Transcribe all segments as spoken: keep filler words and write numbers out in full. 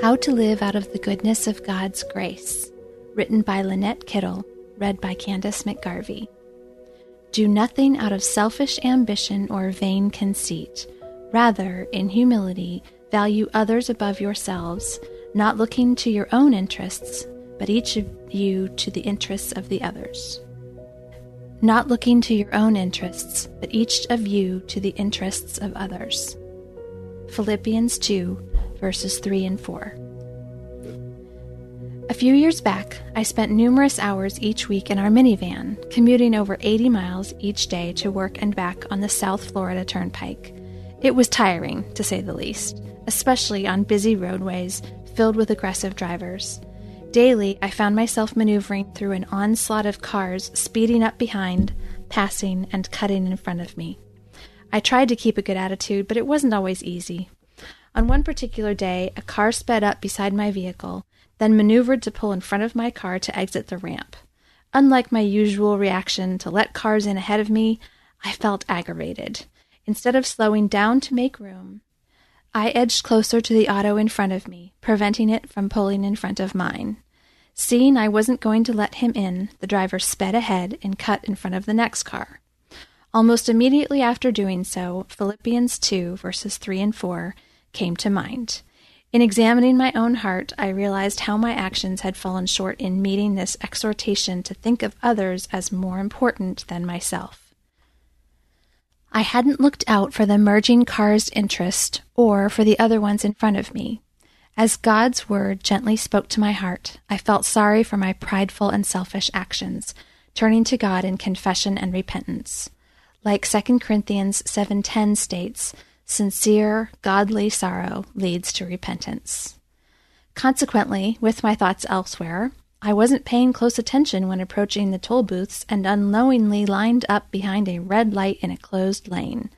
How to Live Out of the Goodness of God's Grace, written by Lynette Kittle, read by Candace McGarvey. Do nothing out of selfish ambition or vain conceit. Rather, in humility, value others above yourselves, not looking to your own interests, but each of you to the interests of the others. Not looking to your own interests, but each of you to the interests of others. Philippians two, verses three and four. A few years back, I spent numerous hours each week in our minivan, commuting over eighty miles each day to work and back on the South Florida Turnpike. It was tiring, to say the least, especially on busy roadways filled with aggressive drivers. Daily, I found myself maneuvering through an onslaught of cars speeding up behind, passing, and cutting in front of me. I tried to keep a good attitude, but it wasn't always easy. On one particular day, a car sped up beside my vehicle, then maneuvered to pull in front of my car to exit the ramp. Unlike my usual reaction to let cars in ahead of me, I felt aggravated. Instead of slowing down to make room, I edged closer to the auto in front of me, preventing it from pulling in front of mine. Seeing I wasn't going to let him in, the driver sped ahead and cut in front of the next car. Almost immediately after doing so, Philippians two, verses three and four, came to mind. In examining my own heart, I realized how my actions had fallen short in meeting this exhortation to think of others as more important than myself. I hadn't looked out for the merging car's interest or for the other ones in front of me. As God's word gently spoke to my heart, I felt sorry for my prideful and selfish actions, turning to God in confession and repentance. Like Second Corinthians seven ten states, sincere, godly sorrow leads to repentance. Consequently, with my thoughts elsewhere, I wasn't paying close attention when approaching the toll booths and unknowingly lined up behind a red light in a closed lane.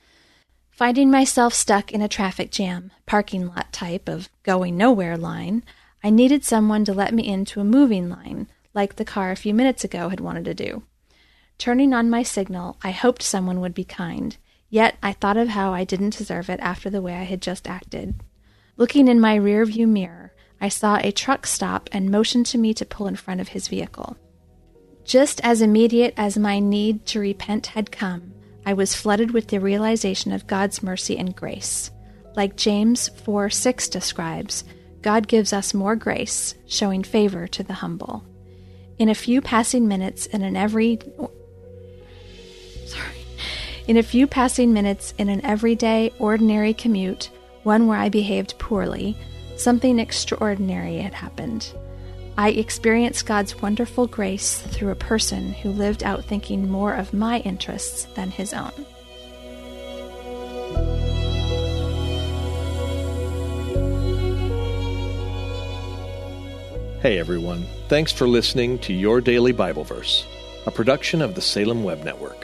Finding myself stuck in a traffic jam, parking lot type of going nowhere line, I needed someone to let me into a moving line, like the car a few minutes ago had wanted to do. Turning on my signal, I hoped someone would be kind, yet I thought of how I didn't deserve it after the way I had just acted. Looking in my rearview mirror, I saw a truck stop and motioned to me to pull in front of his vehicle. Just as immediate as my need to repent had come, I was flooded with the realization of God's mercy and grace. Like James four six describes, God gives us more grace, showing favor to the humble. In a few passing minutes and in every... Sorry. In a few passing minutes in an everyday, ordinary commute, one where I behaved poorly, something extraordinary had happened. I experienced God's wonderful grace through a person who lived out thinking more of my interests than his own. Hey everyone, thanks for listening to Your Daily Bible Verse, a production of the Salem Web Network.